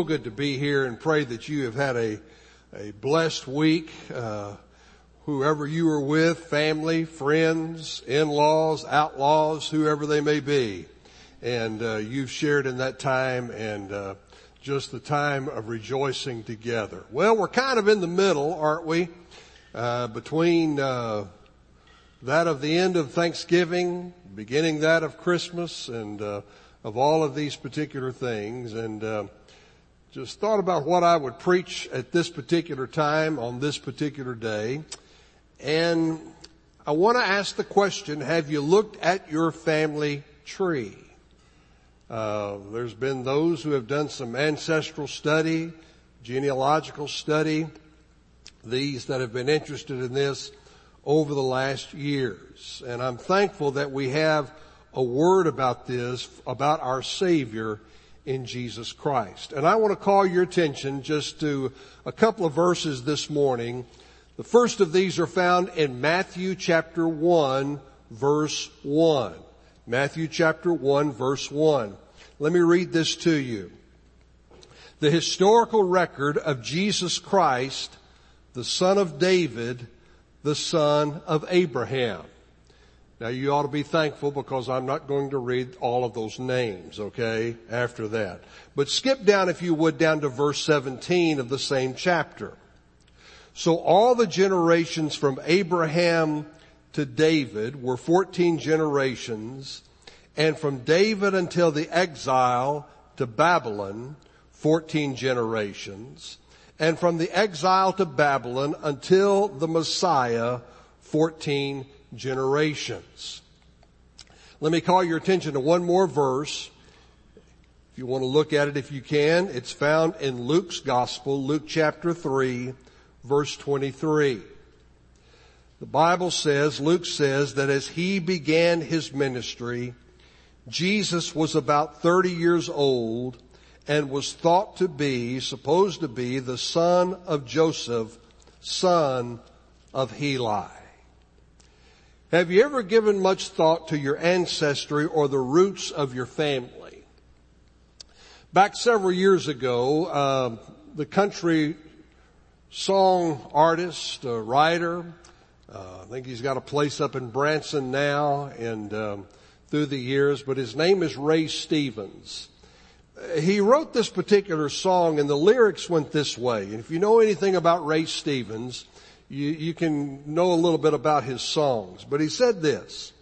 So good to be here, and pray that you have had a blessed week. Whoever you were with, family, friends, in-laws, outlaws, whoever they may be. And you've shared in that time, and just the time of rejoicing together. Well, we're kind of in the middle, aren't we? Between that of the end of Thanksgiving, beginning that of Christmas, and of all of these particular things. And just thought about what I would preach at this particular time on this particular day. And I want to ask the question, have you looked at your family tree? There's been those who have done some ancestral study, genealogical study, these that have been interested in this over the last years. And I'm thankful that we have a word about this, about our Savior in Jesus Christ. And I want to call your attention just to a couple of verses this morning. The first of these are found in Matthew chapter 1, verse 1. Matthew chapter 1, verse 1. Let me read this to you. The historical record of Jesus Christ, the son of David, the son of Abraham. Now, you ought to be thankful because I'm not going to read all of those names, okay, after that. But skip down, if you would, down to verse 17 of the same chapter. So all the generations from Abraham to David were 14 generations, and from David until the exile to Babylon, 14 generations, and from the exile to Babylon until the Messiah, 14 generations. Let me call your attention to one more verse. If you want to look at it, if you can, it's found in Luke's gospel, Luke chapter 3, verse 23. The Bible says, Luke says, that as he began his ministry, Jesus was about 30 years old and was thought to be, supposed to be, the son of Joseph, son of Heli. Have you ever given much thought to your ancestry or the roots of your family? Back several years ago, the country song artist, writer, I think he's got a place up in Branson now and through the years, but his name is Ray Stevens. He wrote this particular song, and the lyrics went this way. And if you know anything about Ray Stevens, you can know a little bit about his songs. But he said this: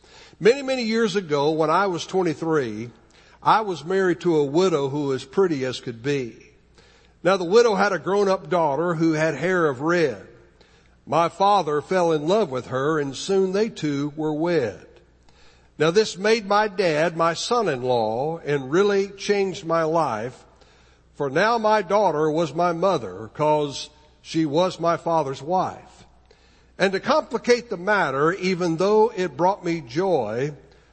many, many years ago, when I was 23, I was married to a widow who was pretty as could be. Now, the widow had a grown-up daughter who had hair of red. My father fell in love with her, and soon they two were wed. Now, this made my dad my son-in-law and really changed my life, for now my daughter was my mother, 'cause she was my father's wife. And to complicate the matter, even though it brought me joy,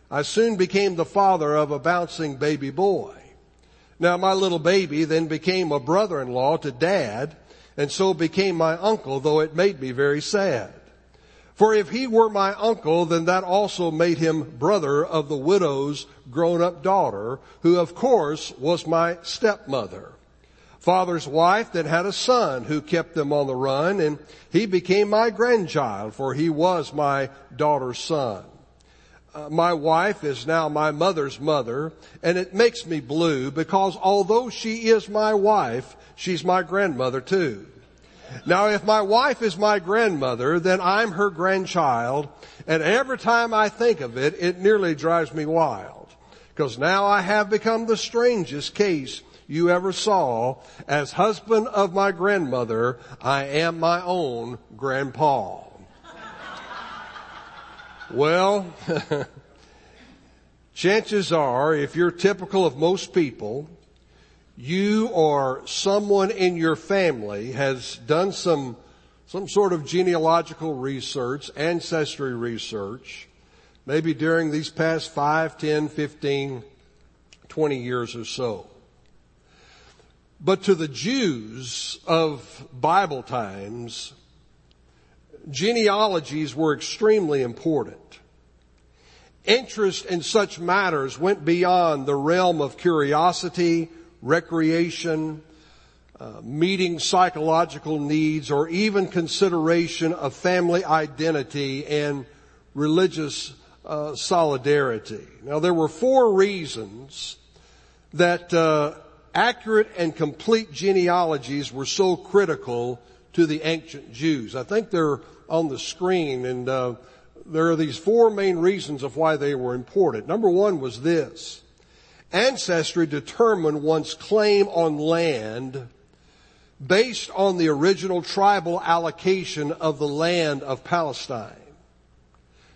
I soon became the father of a bouncing baby boy. Now, my little baby then became a brother-in-law to Dad, and so became my uncle, though it made me very sad. For if he were my uncle, then that also made him brother of the widow's grown-up daughter, who, of course, was my stepmother. Father's wife then had a son who kept them on the run, and he became my grandchild, for he was my daughter's son. My wife is now my mother's mother, and it makes me blue because although she is my wife, she's my grandmother too. Now, if my wife is my grandmother, then I'm her grandchild, and every time I think of it, it nearly drives me wild, because now I have become the strangest case you ever saw. As husband of my grandmother, I am my own grandpa. Well, chances are, if you're typical of most people, you or someone in your family has done some sort of genealogical research, ancestry research, maybe during these past 5, 10, 15, 20 years or so. But to the Jews of Bible times, genealogies were extremely important. Interest in such matters went beyond the realm of curiosity, recreation, meeting psychological needs, or even consideration of family identity and religious solidarity. Now, there were four reasons that accurate and complete genealogies were so critical to the ancient Jews. I think they're on the screen, and there are these four main reasons of why they were important. Number one was this: ancestry determined one's claim on land based on the original tribal allocation of the land of Palestine.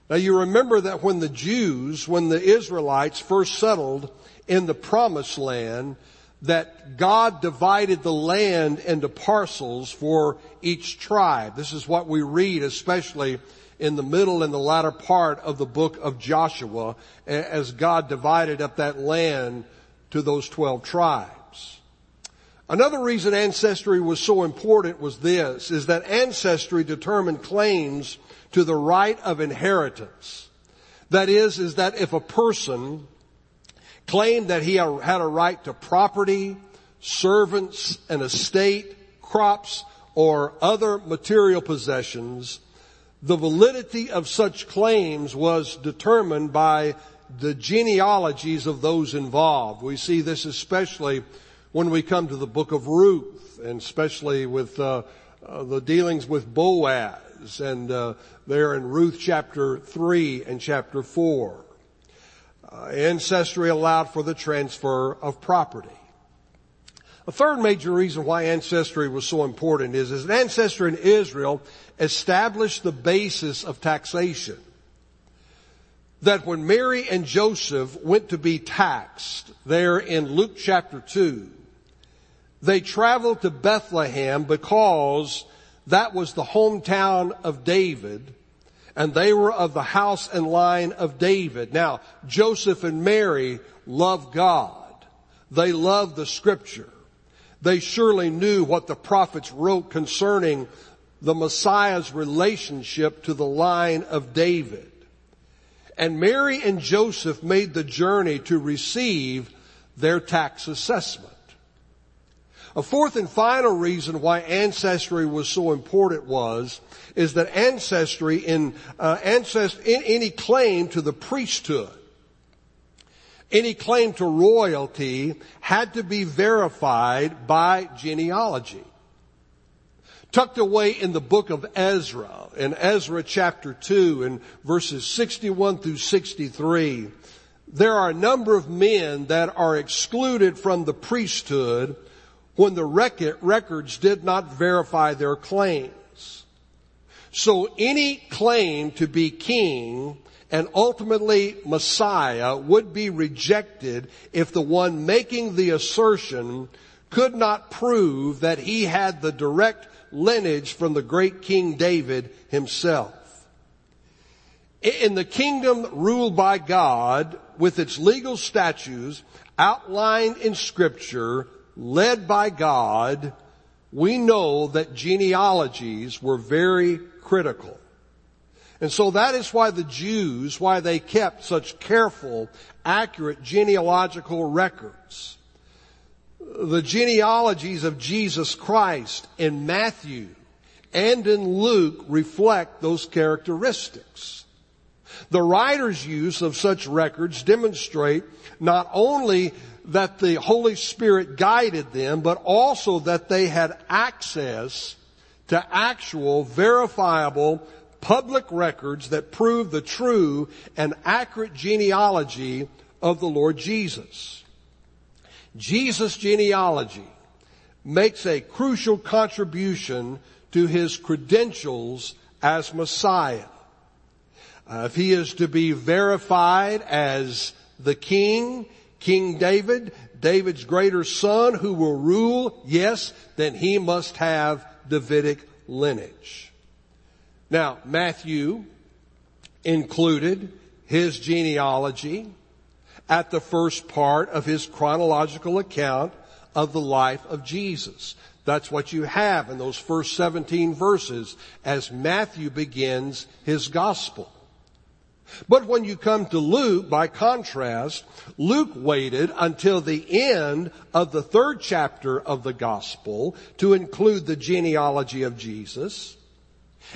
Now, you remember that when the Israelites first settled in the Promised Land, that God divided the land into parcels for each tribe. This is what we read, especially in the middle and the latter part of the book of Joshua, as God divided up that land to those 12 tribes. Another reason ancestry was so important was this, is that ancestry determined claims to the right of inheritance. That is that if a person claimed that he had a right to property, servants, an estate, crops, or other material possessions, the validity of such claims was determined by the genealogies of those involved. We see this especially when we come to the book of Ruth, and especially with the dealings with Boaz, and there in Ruth chapter 3 and chapter 4. Ancestry allowed for the transfer of property. A third major reason why ancestry was so important is that ancestry in Israel established the basis of taxation. That when Mary and Joseph went to be taxed there in Luke chapter 2, they traveled to Bethlehem because that was the hometown of David, and they were of the house and line of David. Now, Joseph and Mary loved God. They loved the Scripture. They surely knew what the prophets wrote concerning the Messiah's relationship to the line of David. And Mary and Joseph made the journey to receive their tax assessment. A fourth and final reason why ancestry was so important is that ancestry in any claim to the priesthood, any claim to royalty, had to be verified by genealogy. Tucked away in the book of Ezra, in Ezra chapter 2 and verses 61 through 63, there are a number of men that are excluded from the priesthood when the records did not verify their claims. So any claim to be king and ultimately Messiah would be rejected if the one making the assertion could not prove that he had the direct lineage from the great King David himself. In the kingdom ruled by God, with its legal statutes outlined in Scripture, led by God, we know that genealogies were very critical. And so that is why the Jews, why they kept such careful, accurate genealogical records. The genealogies of Jesus Christ in Matthew and in Luke reflect those characteristics. The writer's use of such records demonstrate not only that the Holy Spirit guided them, but also that they had access to actual, verifiable public records that prove the true and accurate genealogy of the Lord Jesus. Jesus' genealogy makes a crucial contribution to his credentials as Messiah. If he is to be verified as the King, King David, David's greater son who will rule, yes, then he must have Davidic lineage. Now, Matthew included his genealogy at the first part of his chronological account of the life of Jesus. That's what you have in those first 17 verses as Matthew begins his gospel. But when you come to Luke, by contrast, Luke waited until the end of the third chapter of the gospel to include the genealogy of Jesus.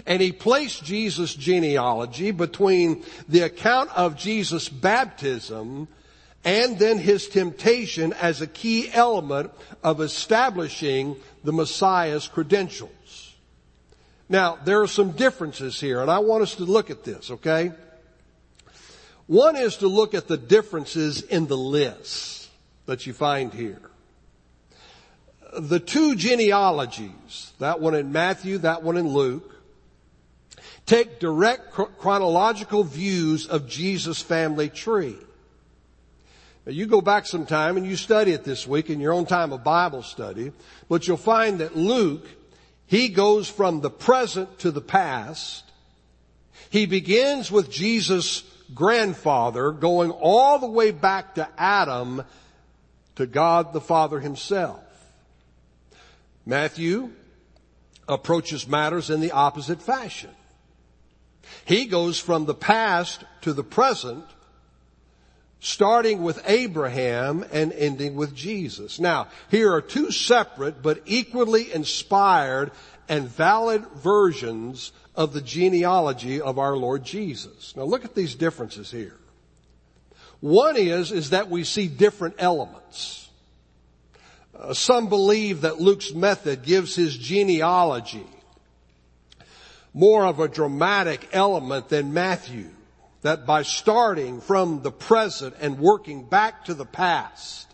And he placed Jesus' genealogy between the account of Jesus' baptism and then his temptation as a key element of establishing the Messiah's credentials. Now, there are some differences here, and I want us to look at this, okay? One is to look at the differences in the lists that you find here. The two genealogies, that one in Matthew, that one in Luke, take direct chronological views of Jesus' family tree. Now, you go back some time and you study it this week in your own time of Bible study, but you'll find that Luke, he goes from the present to the past. He begins with Jesus' grandfather, going all the way back to Adam, to God the Father himself. Matthew approaches matters in the opposite fashion. He goes from the past to the present, starting with Abraham and ending with Jesus. Now, here are two separate but equally inspired and valid versions of the genealogy of our Lord Jesus. Now look at these differences here. One is that we see different elements. Some believe that Luke's method gives his genealogy more of a dramatic element than Matthew, that by starting from the present and working back to the past,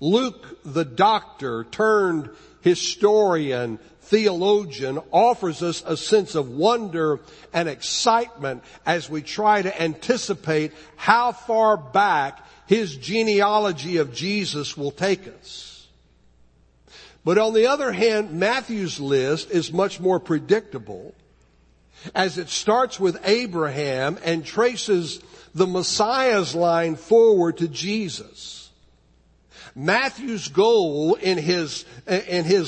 Luke the doctor turned historian, theologian, offers us a sense of wonder and excitement as we try to anticipate how far back his genealogy of Jesus will take us. But on the other hand, Matthew's list is much more predictable, as it starts with Abraham and traces the Messiah's line forward to Jesus. Matthew's goal in his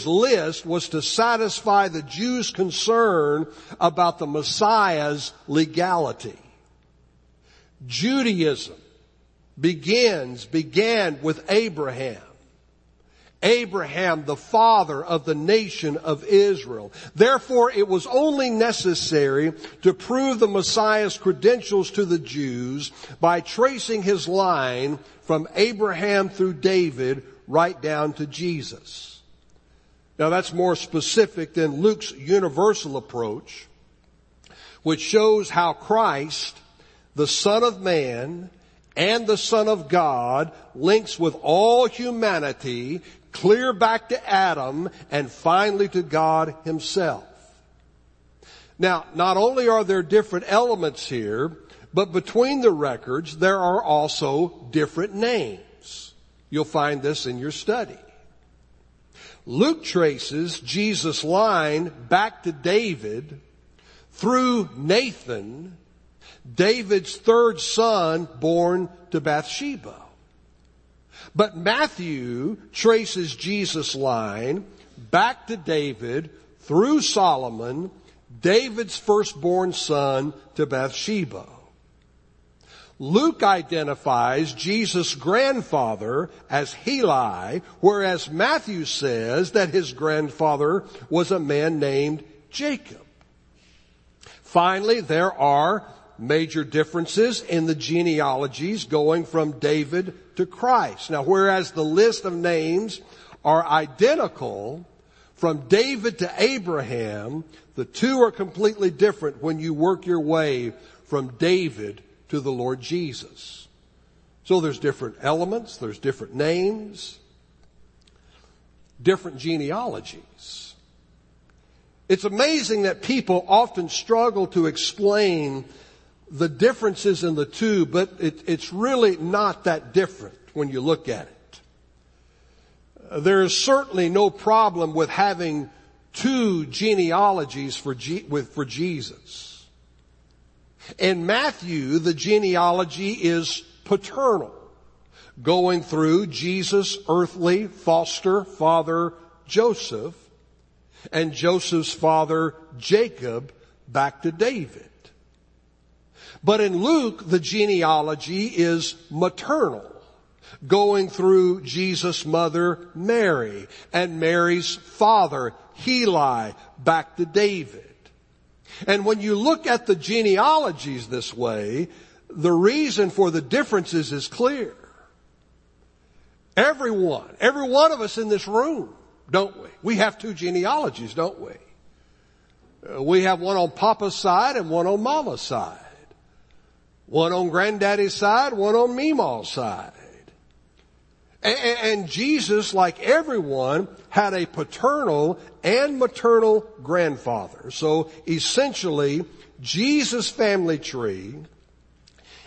list was to satisfy the Jews' concern about the Messiah's legality. Judaism began with Abraham. Abraham, the father of the nation of Israel. Therefore, it was only necessary to prove the Messiah's credentials to the Jews by tracing his line from Abraham through David right down to Jesus. Now, that's more specific than Luke's universal approach, which shows how Christ, the Son of Man and the Son of God, links with all humanity, clear back to Adam, and finally to God himself. Now, not only are there different elements here, but between the records, there are also different names. You'll find this in your study. Luke traces Jesus' line back to David through Nathan, David's third son born to Bathsheba. But Matthew traces Jesus' line back to David through Solomon, David's firstborn son to Bathsheba. Luke identifies Jesus' grandfather as Heli, whereas Matthew says that his grandfather was a man named Jacob. Finally, there are major differences in the genealogies going from David to Christ. Now, whereas the list of names are identical from David to Abraham, the two are completely different when you work your way from David to the Lord Jesus. So there's different elements, there's different names, different genealogies. It's amazing that people often struggle to explain the differences in the two, but it's really not that different when you look at it. There is certainly no problem with having two genealogies for Jesus. In Matthew, the genealogy is paternal, going through Jesus' earthly foster father Joseph and Joseph's father Jacob back to David. But in Luke, the genealogy is maternal, going through Jesus' mother, Mary, and Mary's father, Heli, back to David. And when you look at the genealogies this way, the reason for the differences is clear. Every one of us in this room, don't we? We have two genealogies, don't we? We have one on Papa's side and one on Mama's side. One on Granddaddy's side, one on Meemaw's side. And Jesus, like everyone, had a paternal and maternal grandfather. So essentially, Jesus' family tree,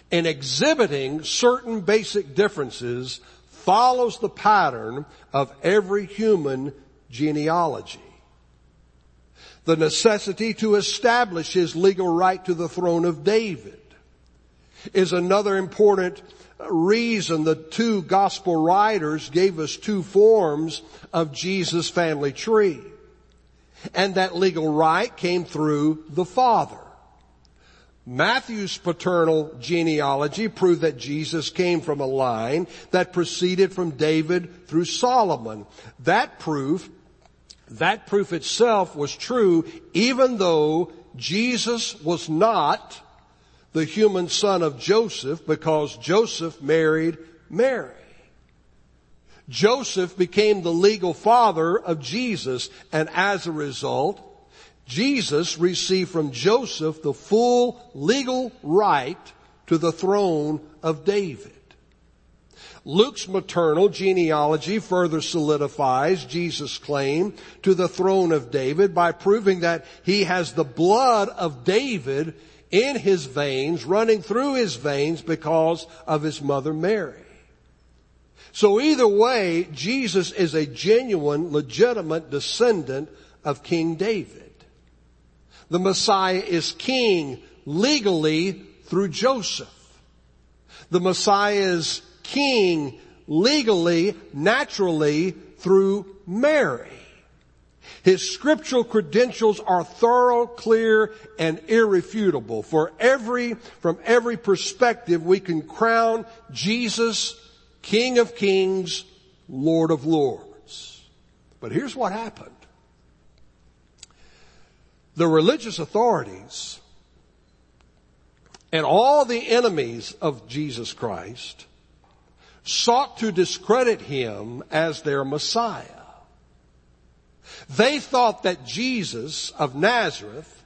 in exhibiting certain basic differences, follows the pattern of every human genealogy. The necessity to establish his legal right to the throne of David is another important reason the two gospel writers gave us two forms of Jesus' family tree. And that legal right came through the Father. Matthew's paternal genealogy proved that Jesus came from a line that proceeded from David through Solomon. That proof itself was true even though Jesus was not the human son of Joseph, because Joseph married Mary. Joseph became the legal father of Jesus, and as a result, Jesus received from Joseph the full legal right to the throne of David. Luke's maternal genealogy further solidifies Jesus' claim to the throne of David by proving that he has the blood of David in his veins, running through his veins because of his mother Mary. So either way, Jesus is a genuine, legitimate descendant of King David. The Messiah is king legally through Joseph. The Messiah is king legally, naturally, through Mary. His scriptural credentials are thorough, clear, and irrefutable. From every perspective, we can crown Jesus King of Kings, Lord of Lords. But here's what happened. The religious authorities and all the enemies of Jesus Christ sought to discredit him as their Messiah. They thought that Jesus of Nazareth,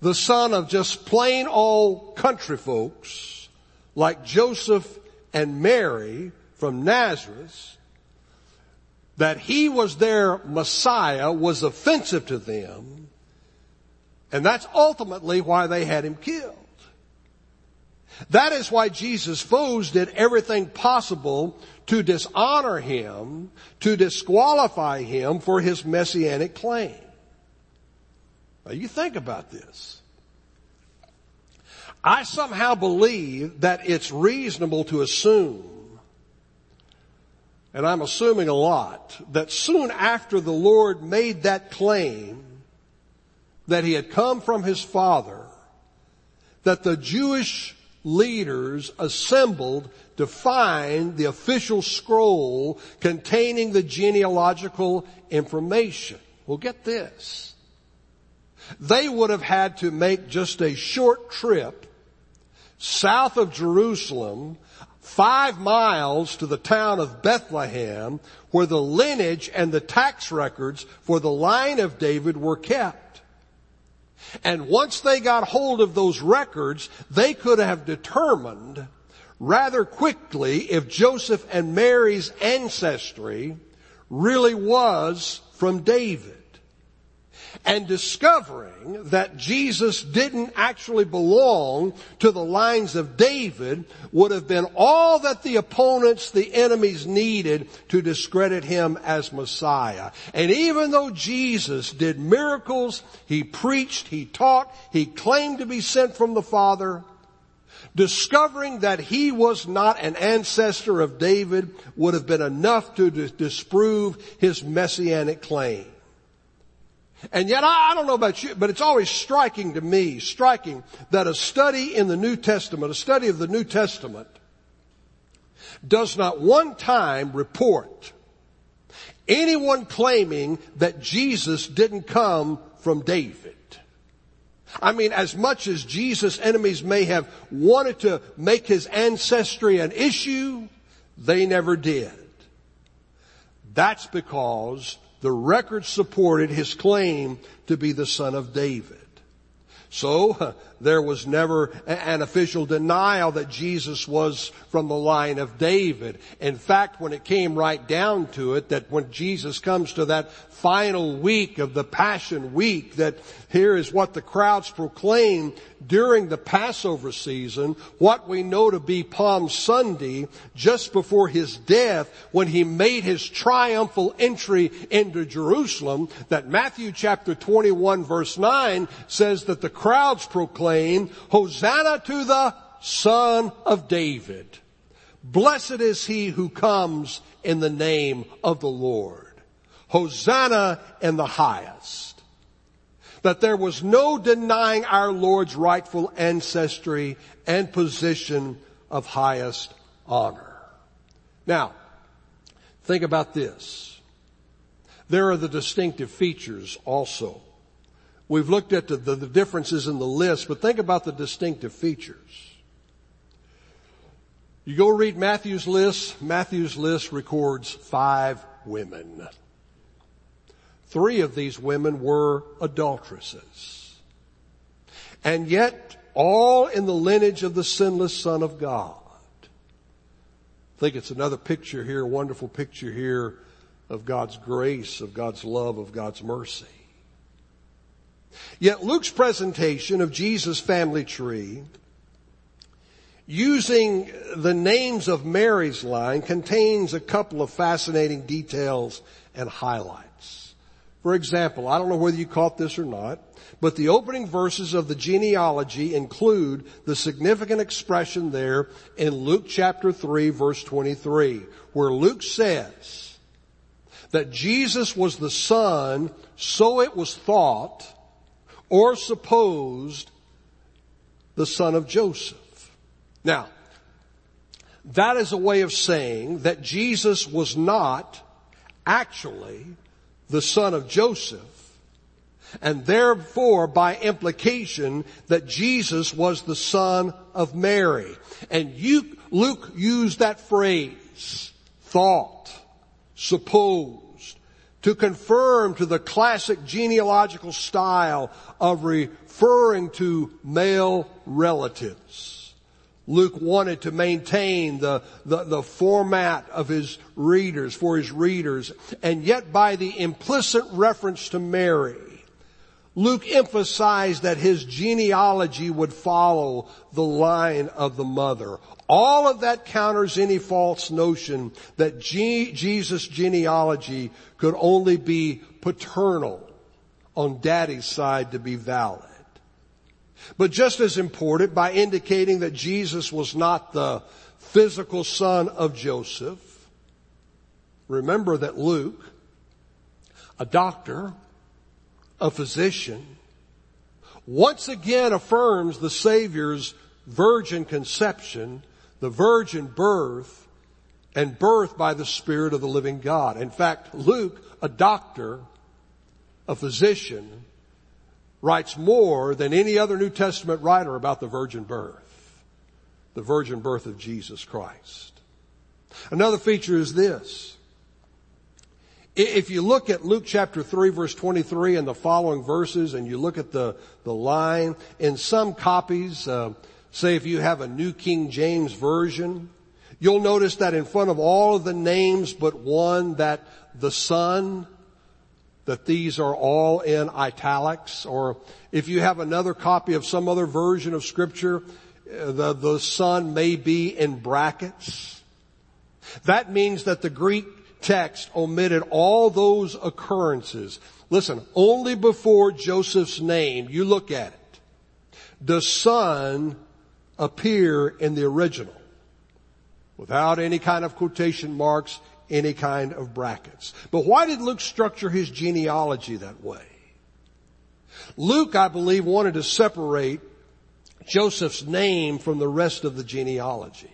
the son of just plain old country folks like Joseph and Mary from Nazareth, that he was their Messiah, was offensive to them, and that's ultimately why they had him killed. That is why Jesus' foes did everything possible to dishonor him, to disqualify him for his messianic claim. Now you think about this. I somehow believe that it's reasonable to assume, and I'm assuming a lot, that soon after the Lord made that claim that he had come from his Father, that the Jewish leaders assembled to find the official scroll containing the genealogical information. Well, get this. They would have had to make just a short trip south of Jerusalem, 5 miles to the town of Bethlehem, where the lineage and the tax records for the line of David were kept. And once they got hold of those records, they could have determined rather quickly if Joseph and Mary's ancestry really was from David. And discovering that Jesus didn't actually belong to the lines of David would have been all that the enemies needed to discredit him as Messiah. And even though Jesus did miracles, he preached, he taught, he claimed to be sent from the Father, discovering that he was not an ancestor of David would have been enough to disprove his messianic claim. And yet, I don't know about you, but it's always striking to me, that a study in the New Testament, a study of the New Testament, does not one time report anyone claiming that Jesus didn't come from David. I mean, as much as Jesus' enemies may have wanted to make his ancestry an issue, they never did. That's because the record supported his claim to be the son of David. So there was never an official denial that Jesus was from the line of David. In fact, when it came right down to it, that when Jesus comes to that final week of the Passion Week, that here is what the crowds proclaim during the Passover season, what we know to be Palm Sunday, just before his death, when he made his triumphal entry into Jerusalem, that Matthew chapter 21 verse 9 says that the crowds proclaim, "Hosanna to the Son of David. Blessed is he who comes in the name of the Lord. Hosanna in the highest." That there was no denying our Lord's rightful ancestry and position of highest honor. Now, think about this. There are the distinctive features also. We've looked at the differences in the list, but think about the distinctive features. You go read Matthew's list. Matthew's list records 5 women. 3 of these women were adulteresses. And yet, all in the lineage of the sinless Son of God. I think it's another picture here, a wonderful picture here of God's grace, of God's love, of God's mercy. Yet Luke's presentation of Jesus' family tree, using the names of Mary's line, contains a couple of fascinating details and highlights. For example, I don't know whether you caught this or not, but the opening verses of the genealogy include the significant expression there in Luke chapter 3 verse 23, where Luke says that Jesus was the son, so it was thought, or supposed, the son of Joseph. Now, that is a way of saying that Jesus was not actually the son of Joseph, and therefore, by implication, that Jesus was the son of Mary. And Luke used that phrase, thought, supposed, to confirm to the classic genealogical style of referring to male relatives. Luke wanted to maintain the format of his readers, for his readers, and yet by the implicit reference to Mary, Luke emphasized that his genealogy would follow the line of the mother. All of that counters any false notion that Jesus' genealogy could only be paternal on daddy's side to be valid. But just as important, by indicating that Jesus was not the physical son of Joseph, remember that Luke, a doctor, a physician, once again affirms the Savior's virgin conception, the virgin birth, and birth by the Spirit of the living God. In fact, Luke, a doctor, a physician, writes more than any other New Testament writer about the virgin birth of Jesus Christ. Another feature is this. If you look at Luke chapter 3 verse 23 and the following verses, and you look at the line, in some copies, say if you have a New King James version, you'll notice that in front of all of the names but one, that the son, that these are all in italics. Or if you have another copy of some other version of Scripture, the son may be in brackets. That means that the Greek text omitted all those occurrences. Listen, only before Joseph's name, you look at it, does son appear in the original, without any kind of quotation marks, any kind of brackets. But why did Luke structure his genealogy that way? Luke, I believe, wanted to separate Joseph's name from the rest of the genealogy.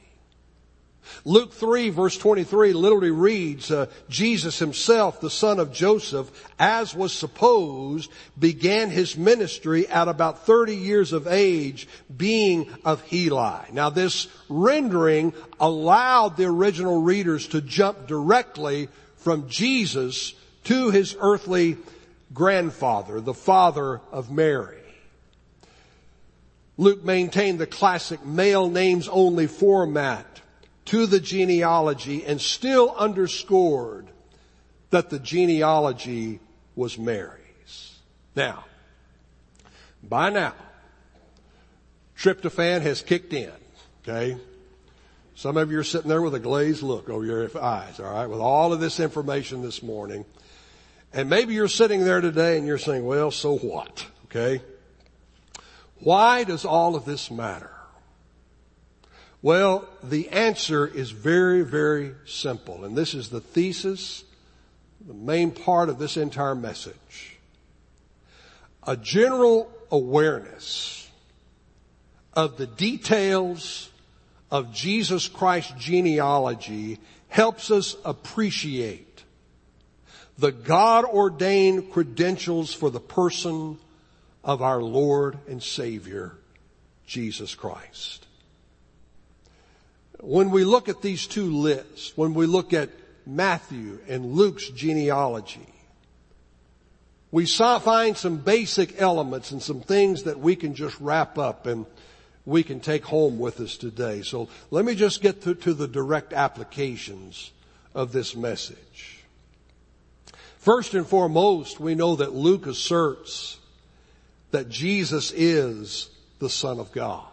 Luke 3 verse 23 literally reads, Jesus himself, the son of Joseph, as was supposed, began his ministry at about 30 years of age, being of Heli. Now this rendering allowed the original readers to jump directly from Jesus to his earthly grandfather, the father of Mary. Luke maintained the classic male names only format to the genealogy and still underscored that the genealogy was Mary's. Now, by now, tryptophan has kicked in, okay? Some of you are sitting there with a glazed look over your eyes, all right, with all of this information this morning. And maybe you're sitting there today and you're saying, well, so what, okay? Why does all of this matter? Well, the answer is very, very simple. And this is the thesis, the main part of this entire message. A general awareness of the details of Jesus Christ's genealogy helps us appreciate the God-ordained credentials for the person of our Lord and Savior, Jesus Christ. When we look at these two lists, when we look at Matthew and Luke's genealogy, we find some basic elements and some things that we can just wrap up and we can take home with us today. So let me just get to the direct applications of this message. First and foremost, we know that Luke asserts that Jesus is the Son of God.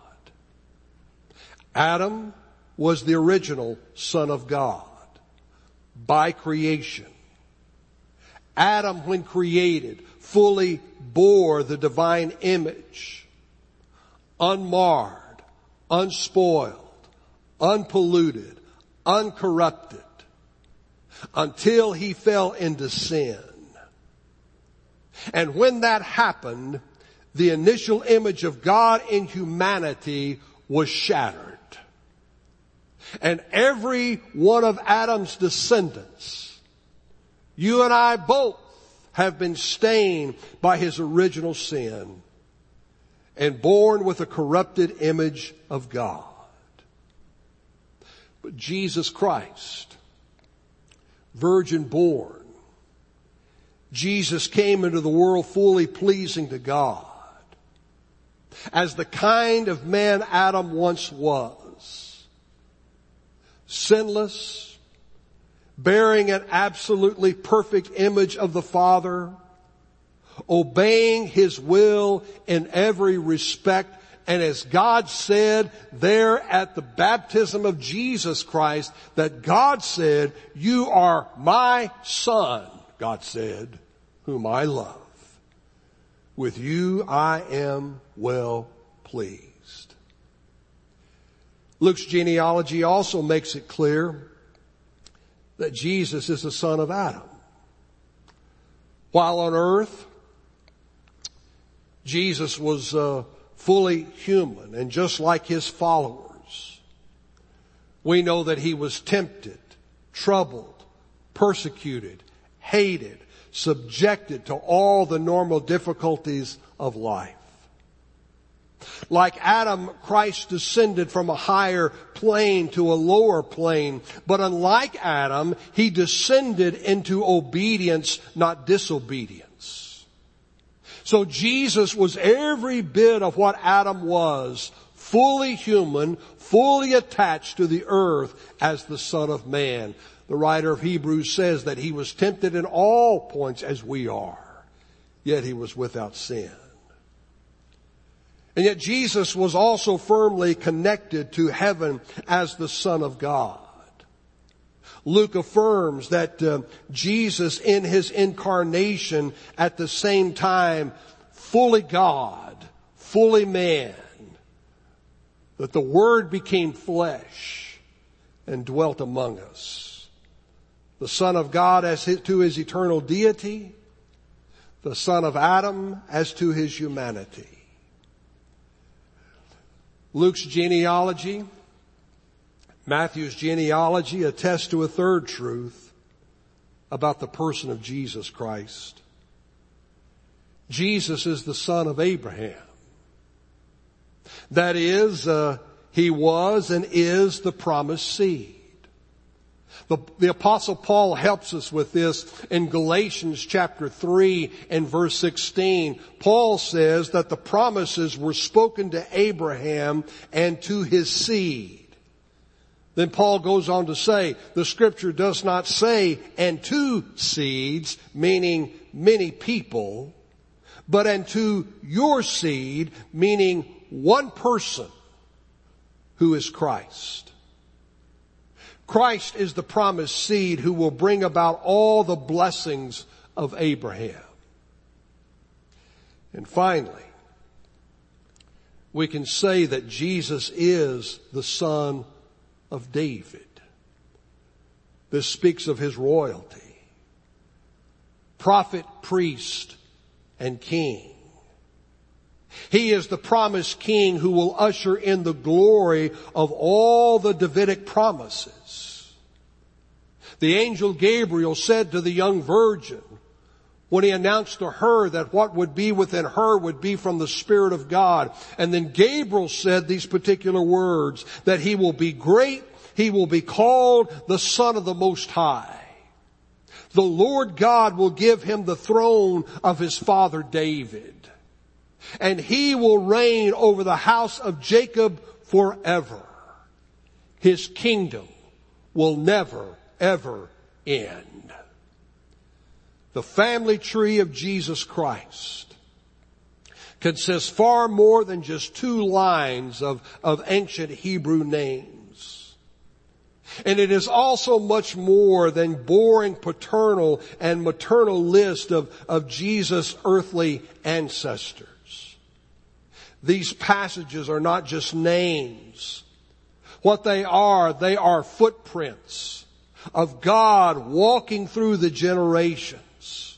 Adam was the original Son of God by creation. Adam, when created, fully bore the divine image, unmarred, unspoiled, unpolluted, uncorrupted, until he fell into sin. And when that happened, the initial image of God in humanity was shattered. And every one of Adam's descendants, you and I both, have been stained by his original sin and born with a corrupted image of God. But Jesus Christ, virgin born, Jesus came into the world fully pleasing to God as the kind of man Adam once was. Sinless, bearing an absolutely perfect image of the Father, obeying his will in every respect. And as God said there at the baptism of Jesus Christ, that God said, "You are my son," God said, "whom I love. With you I am well pleased." Luke's genealogy also makes it clear that Jesus is the son of Adam. While on earth, Jesus was fully human, and just like his followers, we know that he was tempted, troubled, persecuted, hated, subjected to all the normal difficulties of life. Like Adam, Christ descended from a higher plane to a lower plane. But unlike Adam, he descended into obedience, not disobedience. So Jesus was every bit of what Adam was, fully human, fully attached to the earth as the Son of Man. The writer of Hebrews says that he was tempted in all points as we are, yet he was without sin. And yet Jesus was also firmly connected to heaven as the Son of God. Luke affirms that Jesus in his incarnation at the same time, fully God, fully man, that the Word became flesh and dwelt among us. The Son of God as to his eternal deity, the son of Adam, as to his humanity. Luke's genealogy, Matthew's genealogy attest to a third truth about the person of Jesus Christ. Jesus is the son of Abraham. That is, he was and is the promised seed. The Apostle Paul helps us with this in Galatians chapter 3 and verse 16. Paul says that the promises were spoken to Abraham and to his seed. Then Paul goes on to say, the scripture does not say, and to seeds, meaning many people, but and to your seed, meaning one person, who is Christ. Christ is the promised seed who will bring about all the blessings of Abraham. And finally, we can say that Jesus is the son of David. This speaks of his royalty. Prophet, priest, and king. He is the promised king who will usher in the glory of all the Davidic promises. The angel Gabriel said to the young virgin when he announced to her that what would be within her would be from the Spirit of God. And then Gabriel said these particular words, that he will be great, he will be called the Son of the Most High. The Lord God will give him the throne of his father David. And he will reign over the house of Jacob forever. His kingdom will never, ever end. The family tree of Jesus Christ consists far more than just two lines of ancient Hebrew names. And it is also much more than boring paternal and maternal list of Jesus' earthly ancestors. These passages are not just names. What they are footprints of God walking through the generations.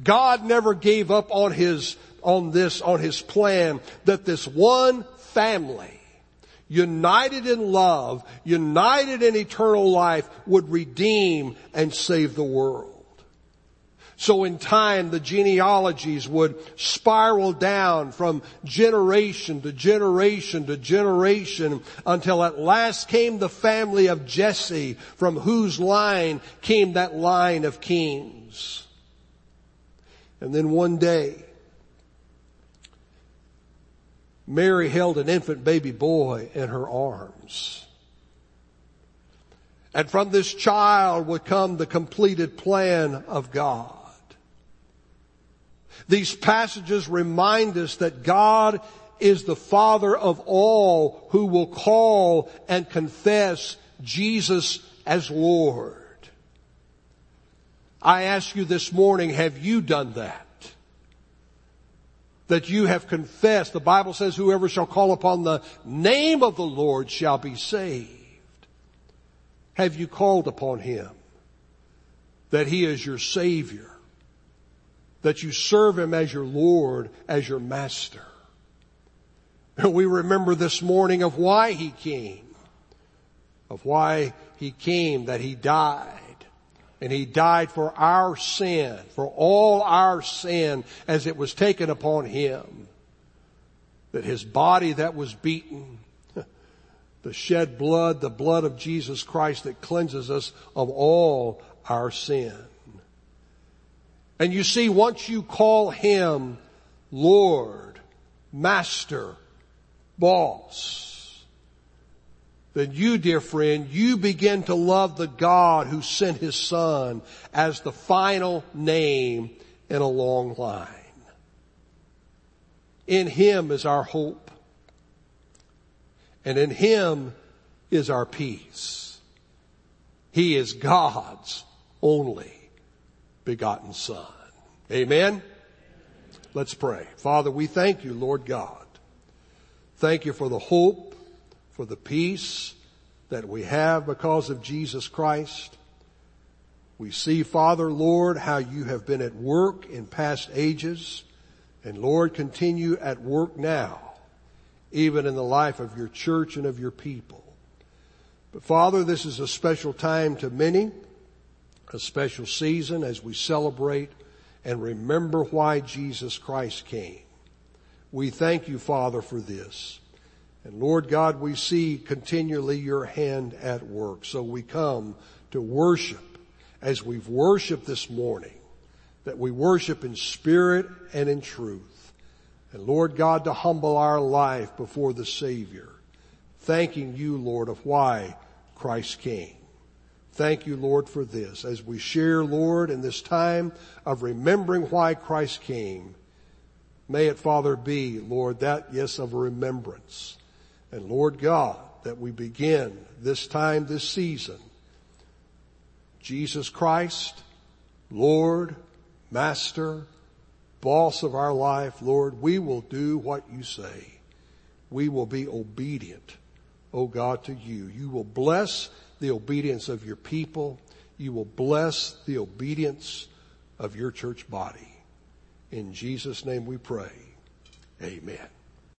God never gave up on his plan that this one family, united in love, united in eternal life, would redeem and save the world. So in time, the genealogies would spiral down from generation to generation to generation until at last came the family of Jesse, from whose line came that line of kings. And then one day, Mary held an infant baby boy in her arms. And from this child would come the completed plan of God. These passages remind us that God is the Father of all who will call and confess Jesus as Lord. I ask you this morning, have you done that? That you have confessed. The Bible says, whoever shall call upon the name of the Lord shall be saved. Have you called upon him? That he is your Savior? That you serve him as your Lord, as your Master. And we remember this morning of why he came. Of why he came, that he died. And he died for our sin, for all our sin, as it was taken upon him. That his body that was beaten, the shed blood, the blood of Jesus Christ that cleanses us of all our sin. And you see, once you call him Lord, Master, Boss, then you, dear friend, you begin to love the God who sent his Son as the final name in a long line. In him is our hope. And in him is our peace. He is God's only begotten Son. Amen? Let's pray. Father, we thank you, Lord God. Thank you for the hope, for the peace that we have because of Jesus Christ. We see, Father, Lord, how you have been at work in past ages, and Lord, continue at work now, even in the life of your church and of your people. But Father, this is a special time to many, a special season as we celebrate and remember why Jesus Christ came. We thank you, Father, for this. And Lord God, we see continually your hand at work. So we come to worship as we've worshiped this morning, that we worship in spirit and in truth. And Lord God, to humble our life before the Savior, thanking you, Lord, of why Christ came. Thank you, Lord, for this. As we share, Lord, in this time of remembering why Christ came, may it, Father, be, Lord, that, yes, of a remembrance. And Lord God, that we begin this time, this season, Jesus Christ, Lord, Master, boss of our life, Lord, we will do what you say. We will be obedient, O God, to you. You will bless the obedience of your people. You will bless the obedience of your church body. In Jesus' name we pray. Amen.